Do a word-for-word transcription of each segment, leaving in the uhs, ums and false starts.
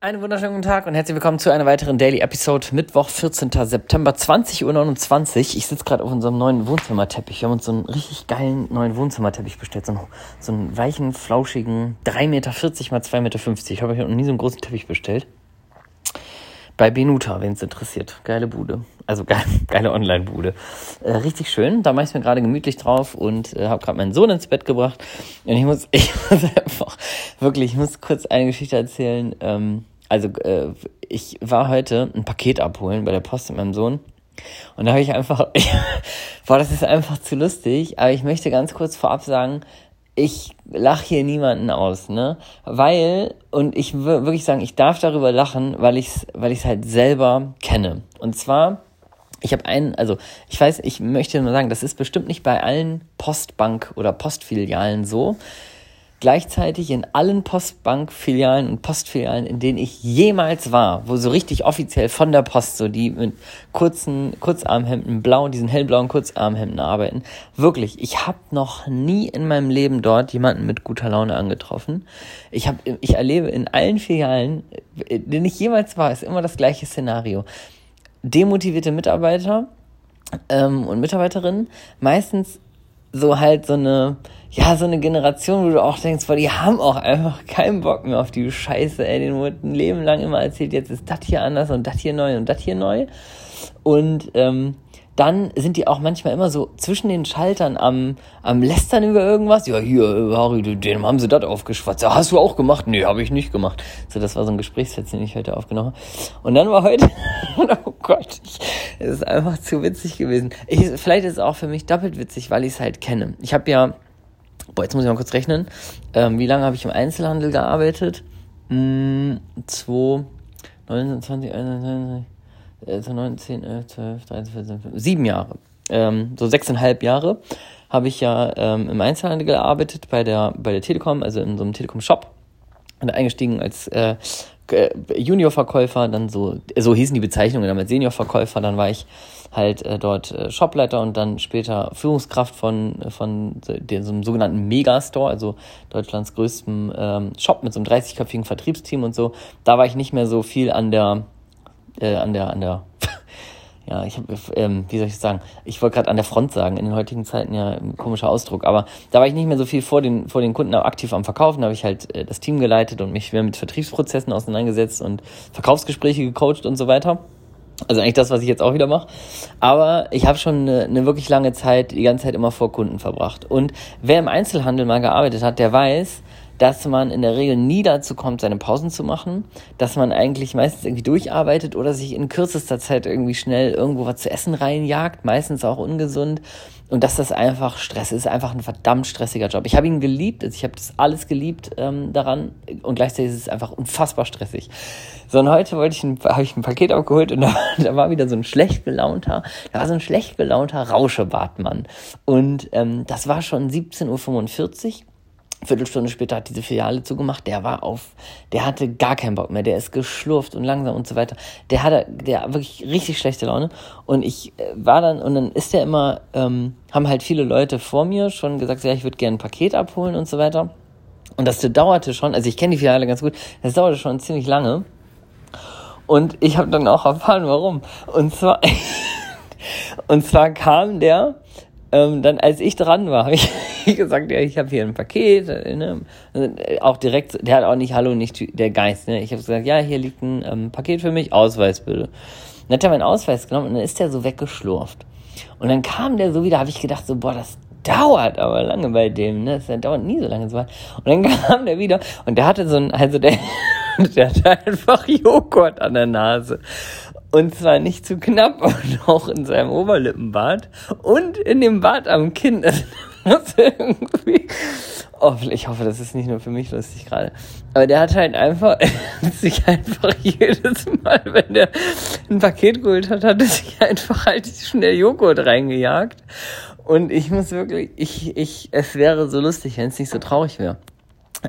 Einen wunderschönen guten Tag und herzlich willkommen zu einer weiteren Daily Episode, Mittwoch, vierzehnten September, zwanzig Uhr neunundzwanzig. Ich sitze gerade auf unserem neuen Wohnzimmerteppich. Wir haben uns so einen richtig geilen neuen Wohnzimmerteppich bestellt. So einen, so einen weichen, flauschigen, drei Meter vierzig mal zwei Meter fünfzig. Ich habe euch noch nie so einen großen Teppich bestellt. Bei Benuta, wenn es interessiert. Geile Bude. Also geile, geile Online-Bude. Äh, richtig schön. Da mache ich es mir gerade gemütlich drauf und äh, habe gerade meinen Sohn ins Bett gebracht. Und ich muss, ich muss einfach, wirklich, ich muss kurz eine Geschichte erzählen. Ähm, also äh, ich war heute ein Paket abholen bei der Post mit meinem Sohn. Und da habe ich einfach, ich, boah, das ist einfach zu lustig. Aber ich möchte ganz kurz vorab sagen, ich lache hier niemanden aus, ne? Weil, und ich will wirklich sagen, ich darf darüber lachen, weil ich es weil ich's halt selber kenne. Und zwar, ich habe einen, also ich weiß, ich möchte nur sagen, das ist bestimmt nicht bei allen Postbank- oder Postfilialen so. Gleichzeitig in allen Postbankfilialen und Postfilialen, in denen ich jemals war, wo so richtig offiziell von der Post, so die mit kurzen Kurzarmhemden, blau, diesen hellblauen Kurzarmhemden arbeiten, wirklich, ich habe noch nie in meinem Leben dort jemanden mit guter Laune angetroffen. Ich habe, ich erlebe in allen Filialen, in denen ich jemals war, ist immer das gleiche Szenario. Demotivierte Mitarbeiter ähm, und Mitarbeiterinnen, meistens so halt so eine, ja, so eine Generation, wo du auch denkst, boah, die haben auch einfach keinen Bock mehr auf die Scheiße, ey, denen wurde ein Leben lang immer erzählt, jetzt ist das hier anders und das hier neu und das hier neu. Und ähm, dann sind die auch manchmal immer so zwischen den Schaltern am, am Lästern über irgendwas. Ja, hier, Harry, dem haben sie das aufgeschwatzt. Ja, hast du auch gemacht? Nee, habe ich nicht gemacht. So, das war so ein Gesprächsfetz, den ich heute aufgenommen habe. Und dann war heute, oh Gott, ich, es ist einfach zu witzig gewesen. Ich, vielleicht ist es auch für mich doppelt witzig, weil ich es halt kenne. Ich habe ja, boah, jetzt muss ich mal kurz rechnen, ähm, wie lange habe ich im Einzelhandel gearbeitet? Hm, zwei, neunzehn, zwanzig, einundzwanzig. neunzehn, elf, zwölf, dreizehn, vierzehn, fünfzehn, sieben Jahre, ähm, so sechseinhalb Jahre habe ich ja ähm, im Einzelhandel gearbeitet bei der bei der Telekom, also in so einem Telekom-Shop, und eingestiegen als äh, Junior-Verkäufer, dann so, so hießen die Bezeichnungen, dann als Senior-Verkäufer, dann war ich halt äh, dort äh, Shopleiter und dann später Führungskraft von, von dem, so einem sogenannten Megastore, also Deutschlands größtem ähm, Shop mit so einem dreißigköpfigen Vertriebsteam und so. Da war ich nicht mehr so viel an der Äh, an der, an der, ja, ich habe, ähm, wie soll ich das sagen? Ich wollte gerade an der Front sagen, in den heutigen Zeiten ja ein komischer Ausdruck, aber da war ich nicht mehr so viel vor den, vor den Kunden aktiv am Verkaufen, da habe ich halt äh, das Team geleitet und mich mehr mit Vertriebsprozessen auseinandergesetzt und Verkaufsgespräche gecoacht und so weiter. Also eigentlich das, was ich jetzt auch wieder mache. Aber ich habe schon eine, eine wirklich lange Zeit, die ganze Zeit immer vor Kunden verbracht. Und wer im Einzelhandel mal gearbeitet hat, der weiß, dass man in der Regel nie dazu kommt, seine Pausen zu machen, dass man eigentlich meistens irgendwie durcharbeitet oder sich in kürzester Zeit irgendwie schnell irgendwo was zu essen reinjagt, meistens auch ungesund, und dass das einfach Stress ist, einfach ein verdammt stressiger Job. Ich habe ihn geliebt, also ich habe das alles geliebt ähm, daran, und gleichzeitig ist es einfach unfassbar stressig. So, und heute wollte ich ein, habe ich ein Paket abgeholt und da, da war wieder so ein schlecht gelaunter, da war so ein schlecht gelaunter Rauschebartmann, und ähm, das war schon siebzehn Uhr fünfundvierzig. Viertelstunde später hat diese Filiale zugemacht, der war auf, der hatte gar keinen Bock mehr, der ist geschlurft und langsam und so weiter. Der hatte, der wirklich richtig schlechte Laune, und ich war dann, und dann ist der immer, ähm, haben halt viele Leute vor mir schon gesagt, ja, ich würde gerne ein Paket abholen und so weiter. Und das dauerte schon, also ich kenne die Filiale ganz gut, das dauerte schon ziemlich lange, und ich habe dann auch erfahren, warum. Und zwar, und zwar kam der, ähm, dann als ich dran war, habe ich gesagt, ja, ich habe hier ein Paket, ne? Auch direkt, der hat auch nicht Hallo, nicht der Geist, ne? Ich habe gesagt, ja, hier liegt ein ähm, Paket für mich, Ausweis bitte. Dann hat er meinen Ausweis genommen und dann ist der so weggeschlurft. Und dann kam der so wieder, habe ich gedacht so, boah, das dauert aber lange bei dem, ne? Das dauert nie so lange so weit. Und dann kam der wieder und der hatte so ein, also der, der hatte einfach Joghurt an der Nase. Und zwar nicht zu knapp, und auch in seinem Oberlippenbart und in dem Bart am Kinn. Oh, ich hoffe, das ist nicht nur für mich lustig gerade. Aber der hat halt einfach sich einfach jedes Mal, wenn der ein Paket geholt hat, hat er sich einfach halt schnell Joghurt reingejagt. Und ich muss wirklich, ich, ich, es wäre so lustig, wenn es nicht so traurig wäre.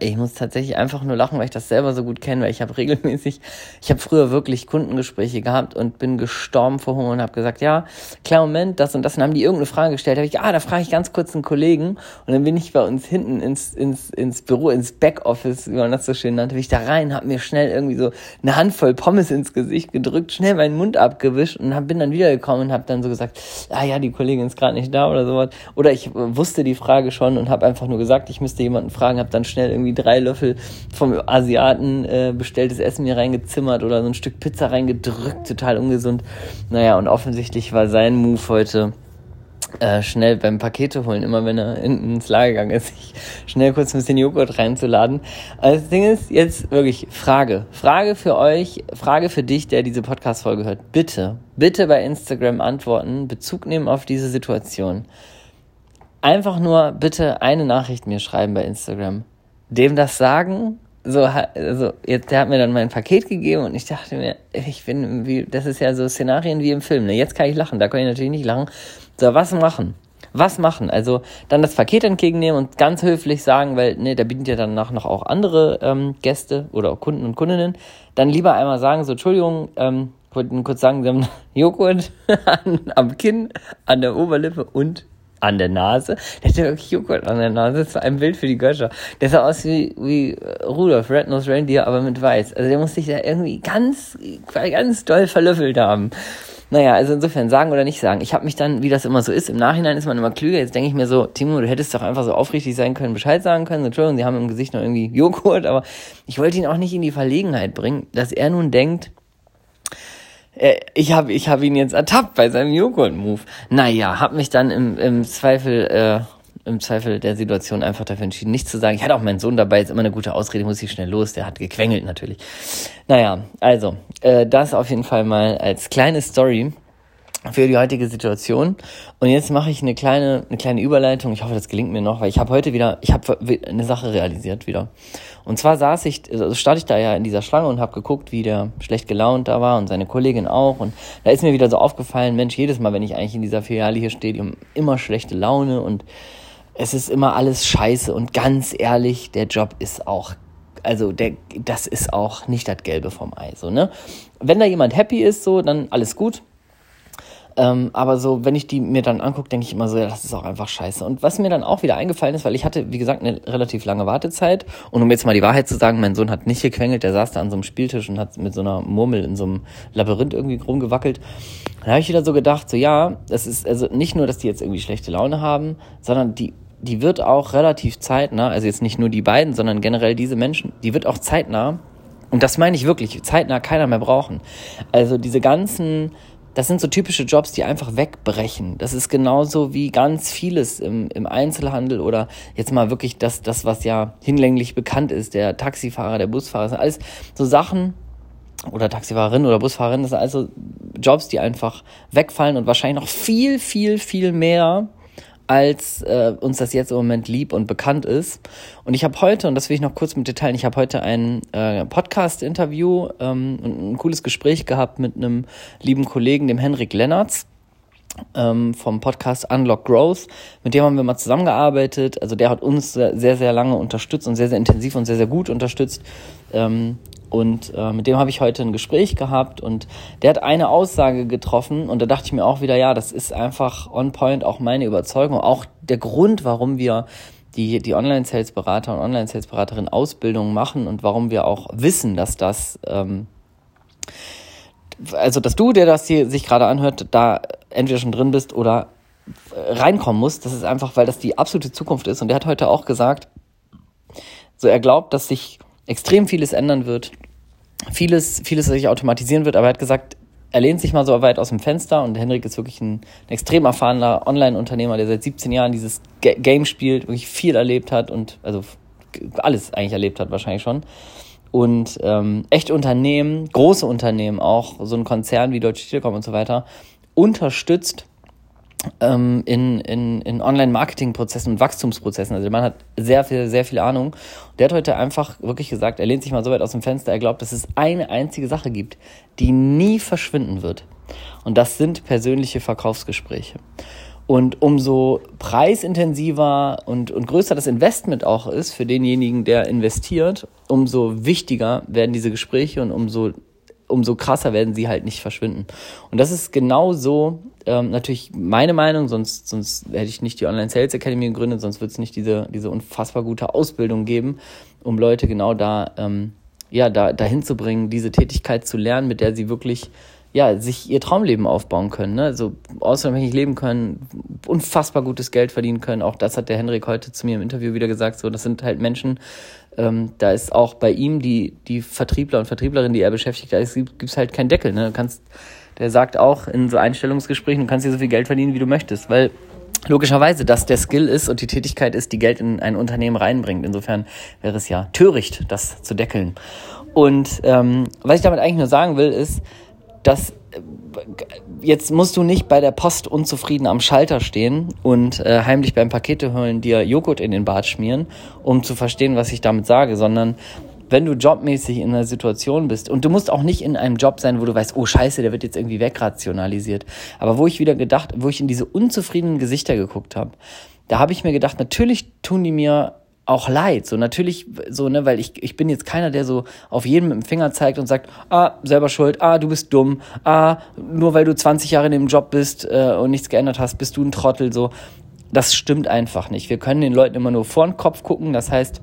Ich muss tatsächlich einfach nur lachen, weil ich das selber so gut kenne, weil ich habe regelmäßig, ich habe früher wirklich Kundengespräche gehabt und bin gestorben vor Hunger und habe gesagt, ja, klar, Moment, das und das. Und haben die irgendeine Frage gestellt, habe ich, ah, da frage ich ganz kurz einen Kollegen. Und dann bin ich bei uns hinten ins ins ins Büro, ins Backoffice, wie man das so schön nannte, bin ich da rein, habe mir schnell irgendwie so eine Handvoll Pommes ins Gesicht gedrückt, schnell meinen Mund abgewischt und hab, bin dann wiedergekommen und habe dann so gesagt, ah ja, die Kollegin ist gerade nicht da oder sowas. Oder ich wusste die Frage schon und habe einfach nur gesagt, ich müsste jemanden fragen, habe dann schnell irgendwie drei Löffel vom Asiaten äh, bestelltes Essen mir reingezimmert oder so ein Stück Pizza reingedrückt, total ungesund. Naja, und offensichtlich war sein Move heute äh, schnell beim Pakete holen, immer wenn er hinten ins Lager gegangen ist, ich schnell kurz ein bisschen Joghurt reinzuladen. Also das Ding ist jetzt wirklich Frage. Frage für euch, Frage für dich, der diese Podcast-Folge hört. Bitte, bitte bei Instagram antworten, Bezug nehmen auf diese Situation. Einfach nur bitte eine Nachricht mir schreiben bei Instagram. Dem das sagen, so, also jetzt, der hat mir dann mein Paket gegeben und ich dachte mir, ich bin, wie, das ist ja so Szenarien wie im Film, ne? Jetzt kann ich lachen, da kann ich natürlich nicht lachen. So, was machen? Was machen? Also dann das Paket entgegennehmen und ganz höflich sagen, weil, ne, da bieten ja danach noch auch andere ähm, Gäste oder auch Kunden und Kundinnen, dann lieber einmal sagen, so, Entschuldigung, ähm, ich wollte kurz sagen, Sie haben Joghurt an, am Kinn, an der Oberlippe und an der Nase. Der hatte wirklich Joghurt an der Nase. Das war ein Bild für die Götter. Der sah aus wie, wie Rudolf, Red Nose Reindeer, aber mit weiß. Also der muss sich da irgendwie ganz, ganz doll verlöffelt haben. Naja, also insofern sagen oder nicht sagen. Ich habe mich dann, wie das immer so ist, im Nachhinein ist man immer klüger. Jetzt denke ich mir so, Timo, du hättest doch einfach so aufrichtig sein können, Bescheid sagen können. So, Entschuldigung, Sie haben im Gesicht noch irgendwie Joghurt, aber ich wollte ihn auch nicht in die Verlegenheit bringen, dass er nun denkt, ich habe ich hab ihn jetzt ertappt bei seinem Joghurt-Move. Naja, habe mich dann im, im Zweifel äh, im Zweifel der Situation einfach dafür entschieden, nichts zu sagen. Ich hatte auch meinen Sohn dabei, ist immer eine gute Ausrede, muss ich schnell los, der hat gequengelt natürlich. Naja, also, äh, das auf jeden Fall mal als kleine Story für die heutige Situation. Und jetzt mache ich eine kleine eine kleine Überleitung. Ich hoffe, das gelingt mir noch, weil ich habe heute wieder, ich habe eine Sache realisiert wieder. Und zwar saß ich, also stand ich da ja in dieser Schlange und habe geguckt, wie der schlecht gelaunt da war und seine Kollegin auch. Und da ist mir wieder so aufgefallen, Mensch, jedes Mal, wenn ich eigentlich in dieser Filiale hier stehe, die haben immer schlechte Laune und es ist immer alles scheiße. Und ganz ehrlich, der Job ist auch, also der, das ist auch nicht das Gelbe vom Ei, so, ne? Wenn da jemand happy ist, so, dann alles gut. Ähm, aber so, wenn ich die mir dann angucke, denke ich immer so, ja, das ist auch einfach scheiße. Und was mir dann auch wieder eingefallen ist, weil ich hatte, wie gesagt, eine relativ lange Wartezeit. Und um jetzt mal die Wahrheit zu sagen, mein Sohn hat nicht gequengelt, der saß da an so einem Spieltisch und hat mit so einer Murmel in so einem Labyrinth irgendwie rumgewackelt. Dann habe ich wieder so gedacht, so, ja, das ist also nicht nur, dass die jetzt irgendwie schlechte Laune haben, sondern die, die wird auch relativ zeitnah, also jetzt nicht nur die beiden, sondern generell diese Menschen, die wird auch zeitnah, und das meine ich wirklich, zeitnah keiner mehr brauchen. Also diese ganzen... Das sind so typische Jobs, die einfach wegbrechen. Das ist genauso wie ganz vieles im, im Einzelhandel oder jetzt mal wirklich das, das, was ja hinlänglich bekannt ist, der Taxifahrer, der Busfahrer, das sind alles so Sachen, oder Taxifahrerin oder Busfahrerin, das sind also Jobs, die einfach wegfallen und wahrscheinlich noch viel, viel, viel mehr, als äh, uns das jetzt im Moment lieb und bekannt ist. Und ich habe heute, und das will ich noch kurz mit dir teilen, ich habe heute ein äh, Podcast-Interview ähm, und ein cooles Gespräch gehabt mit einem lieben Kollegen, dem Henrik Lennartz, ähm, vom Podcast Unlock Growth. Mit dem haben wir mal zusammengearbeitet. Also der hat uns sehr, sehr lange unterstützt und sehr, sehr intensiv und sehr, sehr gut unterstützt. Ähm, Und äh, mit dem habe ich heute ein Gespräch gehabt und der hat eine Aussage getroffen und da dachte ich mir auch wieder, ja, das ist einfach on point, auch meine Überzeugung, auch der Grund, warum wir die, die Online-Sales-Berater und Online-Sales-Beraterinnen Ausbildung machen und warum wir auch wissen, dass das, ähm, also dass du, der das hier sich gerade anhört, da entweder schon drin bist oder reinkommen musst, das ist einfach, weil das die absolute Zukunft ist. Und der hat heute auch gesagt, so, er glaubt, dass sich extrem vieles ändern wird, vieles, vieles sich automatisieren wird, aber er hat gesagt, er lehnt sich mal so weit aus dem Fenster und Henrik ist wirklich ein, ein extrem erfahrener Online-Unternehmer, der seit siebzehn Jahren dieses G- Game spielt, wirklich viel erlebt hat und also alles eigentlich erlebt hat wahrscheinlich schon. Und ähm, echte Unternehmen, große Unternehmen auch, so ein Konzern wie Deutsche Telekom und so weiter, unterstützt in, in, in Online-Marketing-Prozessen und Wachstumsprozessen. Also der Mann hat sehr viel, sehr viel Ahnung. Und der hat heute einfach wirklich gesagt, er lehnt sich mal so weit aus dem Fenster, er glaubt, dass es eine einzige Sache gibt, die nie verschwinden wird. Und das sind persönliche Verkaufsgespräche. Und umso preisintensiver und, und größer das Investment auch ist für denjenigen, der investiert, umso wichtiger werden diese Gespräche und umso, umso krasser werden sie halt nicht verschwinden. Und das ist genau so ähm, natürlich meine Meinung, sonst, sonst hätte ich nicht die Online Sales Academy gegründet, sonst wird es nicht diese, diese unfassbar gute Ausbildung geben, um Leute genau da, ähm, ja, da, dahin zu bringen, diese Tätigkeit zu lernen, mit der sie wirklich ja, sich ihr Traumleben aufbauen können, ne? Also außerordentlich leben können, unfassbar gutes Geld verdienen können. Auch das hat der Henrik heute zu mir im Interview wieder gesagt. So, das sind halt Menschen, ähm, da ist auch bei ihm die, die Vertriebler und Vertrieblerinnen, die er beschäftigt, da gibt es halt keinen Deckel. Ne? Du kannst, der sagt auch in so Einstellungsgesprächen, du kannst dir so viel Geld verdienen, wie du möchtest, weil logischerweise, dass der Skill ist und die Tätigkeit ist, die Geld in ein Unternehmen reinbringt. Insofern wäre es ja töricht, das zu deckeln. Und ähm, was ich damit eigentlich nur sagen will, ist, dass jetzt musst du nicht bei der Post unzufrieden am Schalter stehen und äh, heimlich beim Paketehöhlen dir Joghurt in den Bart schmieren, um zu verstehen, was ich damit sage, sondern wenn du jobmäßig in einer Situation bist, und du musst auch nicht in einem Job sein, wo du weißt, oh Scheiße, der wird jetzt irgendwie wegrationalisiert, aber wo ich wieder gedacht, wo ich in diese unzufriedenen Gesichter geguckt habe, da habe ich mir gedacht, natürlich tun die mir auch leid, so natürlich, so, ne, weil ich, ich bin jetzt keiner, der so auf jeden mit dem Finger zeigt und sagt, ah, selber schuld, ah, du bist dumm, ah, nur weil du zwanzig Jahre in dem Job bist äh, und nichts geändert hast, bist du ein Trottel, so. Das stimmt einfach nicht. Wir können den Leuten immer nur vor den Kopf gucken, das heißt,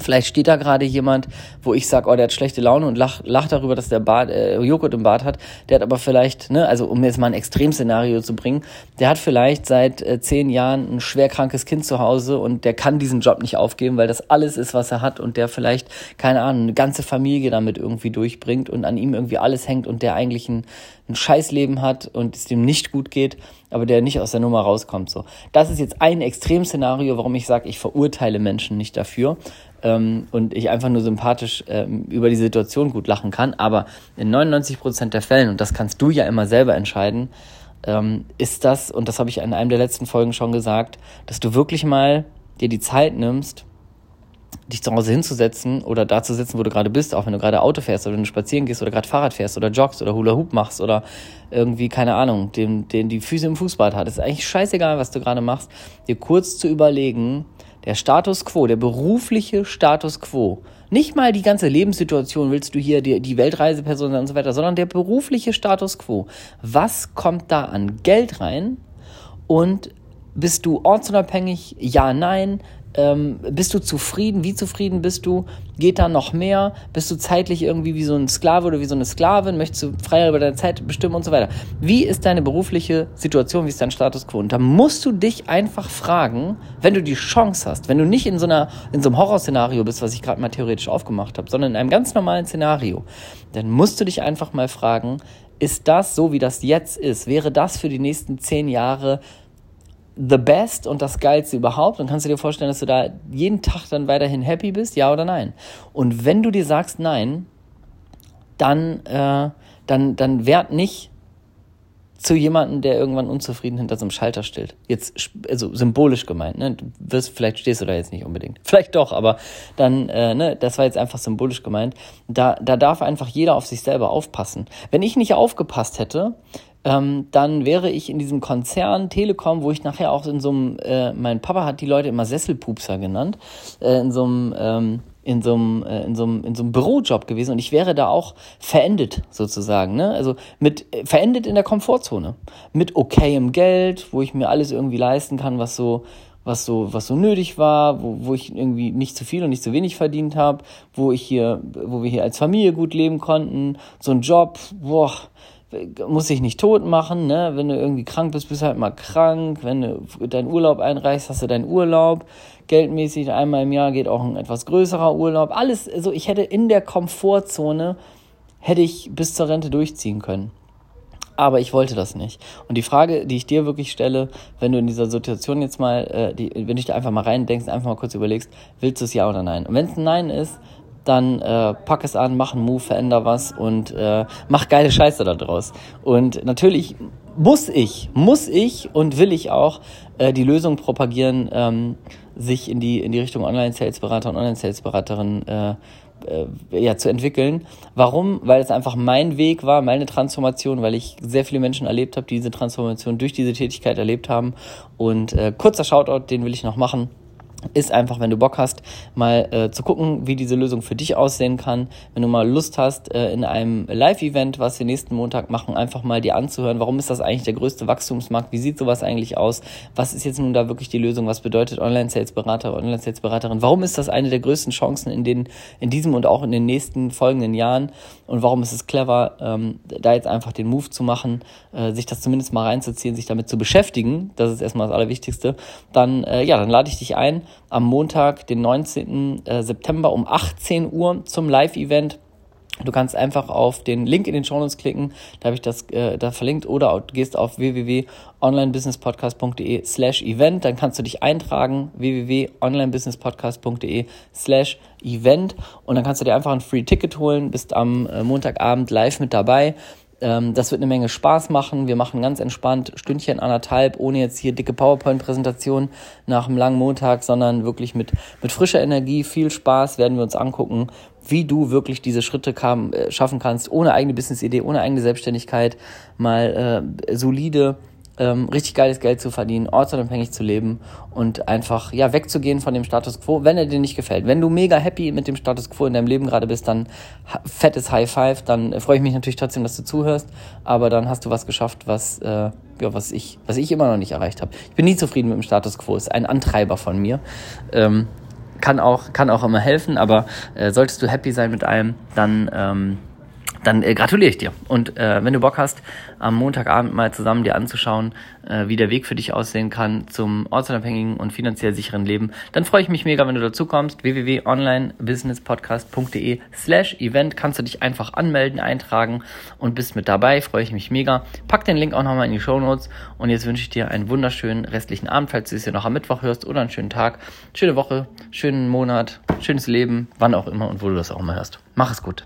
vielleicht steht da gerade jemand, wo ich sage, oh, der hat schlechte Laune und lacht lach darüber, dass der Bart, äh, Joghurt im Bart hat. Der hat aber vielleicht, ne, also um jetzt mal ein Extremszenario zu bringen, der hat vielleicht seit äh, zehn Jahren ein schwerkrankes Kind zu Hause und der kann diesen Job nicht aufgeben, weil das alles ist, was er hat und der vielleicht, keine Ahnung, eine ganze Familie damit irgendwie durchbringt und an ihm irgendwie alles hängt und der eigentlich ein, ein Scheißleben hat und es dem nicht gut geht, aber der nicht aus der Nummer rauskommt. So, das ist jetzt ein Extremszenario, warum ich sage, ich verurteile Menschen nicht dafür, ähm, und ich einfach nur sympathisch ähm, über die Situation gut lachen kann. Aber in neunundneunzig Prozent der Fällen, und das kannst du ja immer selber entscheiden, ähm, ist das, und das habe ich in einem der letzten Folgen schon gesagt, dass du wirklich mal dir die Zeit nimmst, dich zu Hause hinzusetzen oder da zu sitzen, wo du gerade bist, auch wenn du gerade Auto fährst oder wenn du spazieren gehst oder gerade Fahrrad fährst oder joggst oder Hula Hoop machst oder irgendwie, keine Ahnung, den, den die Füße im Fußbad hat. Es ist eigentlich scheißegal, was du gerade machst, dir kurz zu überlegen, der Status Quo, der berufliche Status Quo, nicht mal die ganze Lebenssituation, willst du hier die, die Weltreiseperson sein und so weiter, sondern der berufliche Status Quo. Was kommt da an Geld rein und bist du ortsunabhängig? Ja, nein. Ähm, bist du zufrieden? Wie zufrieden bist du? Geht da noch mehr? Bist du zeitlich irgendwie wie so ein Sklave oder wie so eine Sklavin? Möchtest du freier über deine Zeit bestimmen und so weiter? Wie ist deine berufliche Situation? Wie ist dein Status quo? Und da musst du dich einfach fragen, wenn du die Chance hast, wenn du nicht in so einer, in so einem Horrorszenario bist, was ich gerade mal theoretisch aufgemacht habe, sondern in einem ganz normalen Szenario, dann musst du dich einfach mal fragen, ist das so, wie das jetzt ist? Wäre das für die nächsten zehn Jahre the best und das Geilste überhaupt? Und kannst du dir vorstellen, dass du da jeden Tag dann weiterhin happy bist? Ja oder nein? Und wenn du dir sagst nein, dann, äh, dann, dann werd nicht zu jemandem, der irgendwann unzufrieden hinter so einem Schalter steht. Jetzt, also symbolisch gemeint, ne? Du wirst, vielleicht stehst du da jetzt nicht unbedingt. Vielleicht doch, aber dann, äh, ne, das war jetzt einfach symbolisch gemeint. Da, da darf einfach jeder auf sich selber aufpassen. Wenn ich nicht aufgepasst hätte, Ähm, dann wäre ich in diesem Konzern Telekom, wo ich nachher auch in so einem, äh, mein Papa hat die Leute immer Sesselpupser genannt, äh, in so einem, ähm, in so einem, äh, in so einem, in so einem Bürojob gewesen und ich wäre da auch verendet sozusagen, ne? Also mit, äh, verendet in der Komfortzone, mit okayem Geld, wo ich mir alles irgendwie leisten kann, was so, was so, was so nötig war, wo, wo ich irgendwie nicht zu viel und nicht zu wenig verdient habe, wo ich hier, wo wir hier als Familie gut leben konnten, so ein Job, boah, muss ich nicht tot machen, ne? Wenn du irgendwie krank bist, bist du halt mal krank. Wenn du deinen Urlaub einreichst, hast du deinen Urlaub. Geldmäßig einmal im Jahr geht auch ein etwas größerer Urlaub. Alles, also ich hätte in der Komfortzone, hätte ich bis zur Rente durchziehen können. Aber ich wollte das nicht. Und die Frage, die ich dir wirklich stelle, wenn du in dieser Situation jetzt mal, äh, die, wenn du dich da einfach mal reindenkst, einfach mal kurz überlegst, willst du es ja oder nein? Und wenn es ein Nein ist, dann äh, pack es an, mach einen Move, veränder was und äh, mach geile Scheiße da draus. Und natürlich muss ich, muss ich und will ich auch äh, die Lösung propagieren, ähm, sich in die in die Richtung Online-Sales-Berater und Online-Sales-Beraterinnen äh, ja, zu entwickeln. Warum? Weil es einfach mein Weg war, meine Transformation, weil ich sehr viele Menschen erlebt habe, die diese Transformation durch diese Tätigkeit erlebt haben. Und äh, kurzer Shoutout, den will ich noch machen, ist einfach, wenn du Bock hast, mal äh, zu gucken, wie diese Lösung für dich aussehen kann. Wenn du mal Lust hast, äh, in einem Live-Event, was wir nächsten Montag machen, einfach mal dir anzuhören, warum ist das eigentlich der größte Wachstumsmarkt, wie sieht sowas eigentlich aus, was ist jetzt nun da wirklich die Lösung, was bedeutet Online-Sales-Berater, Online-Sales-Beraterin, warum ist das eine der größten Chancen in den in diesem und auch in den nächsten folgenden Jahren und warum ist es clever, ähm, da jetzt einfach den Move zu machen, äh, sich das zumindest mal reinzuziehen, sich damit zu beschäftigen, das ist erstmal das Allerwichtigste, dann, äh, ja, dann lade ich dich ein, am Montag, den neunzehnten September um achtzehn Uhr zum Live-Event. Du kannst einfach auf den Link in den Shownotes klicken, da habe ich das äh, da verlinkt, oder du gehst auf www.onlinebusinesspodcast.de slash event, dann kannst du dich eintragen, www.onlinebusinesspodcast.de slash event und dann kannst du dir einfach ein Free-Ticket holen, bist am äh, Montagabend live mit dabei. Das wird eine Menge Spaß machen. Wir machen ganz entspannt Stündchen, anderthalb, ohne jetzt hier dicke PowerPoint-Präsentation nach einem langen Montag, sondern wirklich mit, mit frischer Energie, viel Spaß werden wir uns angucken, wie du wirklich diese Schritte kam, äh, schaffen kannst, ohne eigene Business-Idee, ohne eigene Selbstständigkeit, mal äh, solide, ähm, richtig geiles Geld zu verdienen, ortsunabhängig zu leben und einfach ja wegzugehen von dem Status Quo, wenn er dir nicht gefällt. Wenn du mega happy mit dem Status Quo in deinem Leben gerade bist, dann fettes High Five, dann freue ich mich natürlich trotzdem, dass du zuhörst, aber dann hast du was geschafft, was, äh, ja, was, ich, was ich immer noch nicht erreicht habe. Ich bin nie zufrieden mit dem Status Quo, ist ein Antreiber von mir. Ähm, kann, auch, kann auch immer helfen, aber äh, solltest du happy sein mit allem, dann... Ähm, Dann äh, gratuliere ich dir. Und äh, wenn du Bock hast, am Montagabend mal zusammen dir anzuschauen, äh, wie der Weg für dich aussehen kann zum ortsunabhängigen und finanziell sicheren Leben, dann freue ich mich mega, wenn du dazu kommst. www.onlinebusinesspodcast.de slash event kannst du dich einfach anmelden, eintragen und bist mit dabei. Freue ich mich mega. Pack den Link auch nochmal in die Shownotes. Und jetzt wünsche ich dir einen wunderschönen restlichen Abend, falls du es hier noch am Mittwoch hörst, oder einen schönen Tag, schöne Woche, schönen Monat, schönes Leben, wann auch immer und wo du das auch immer hörst. Mach es gut.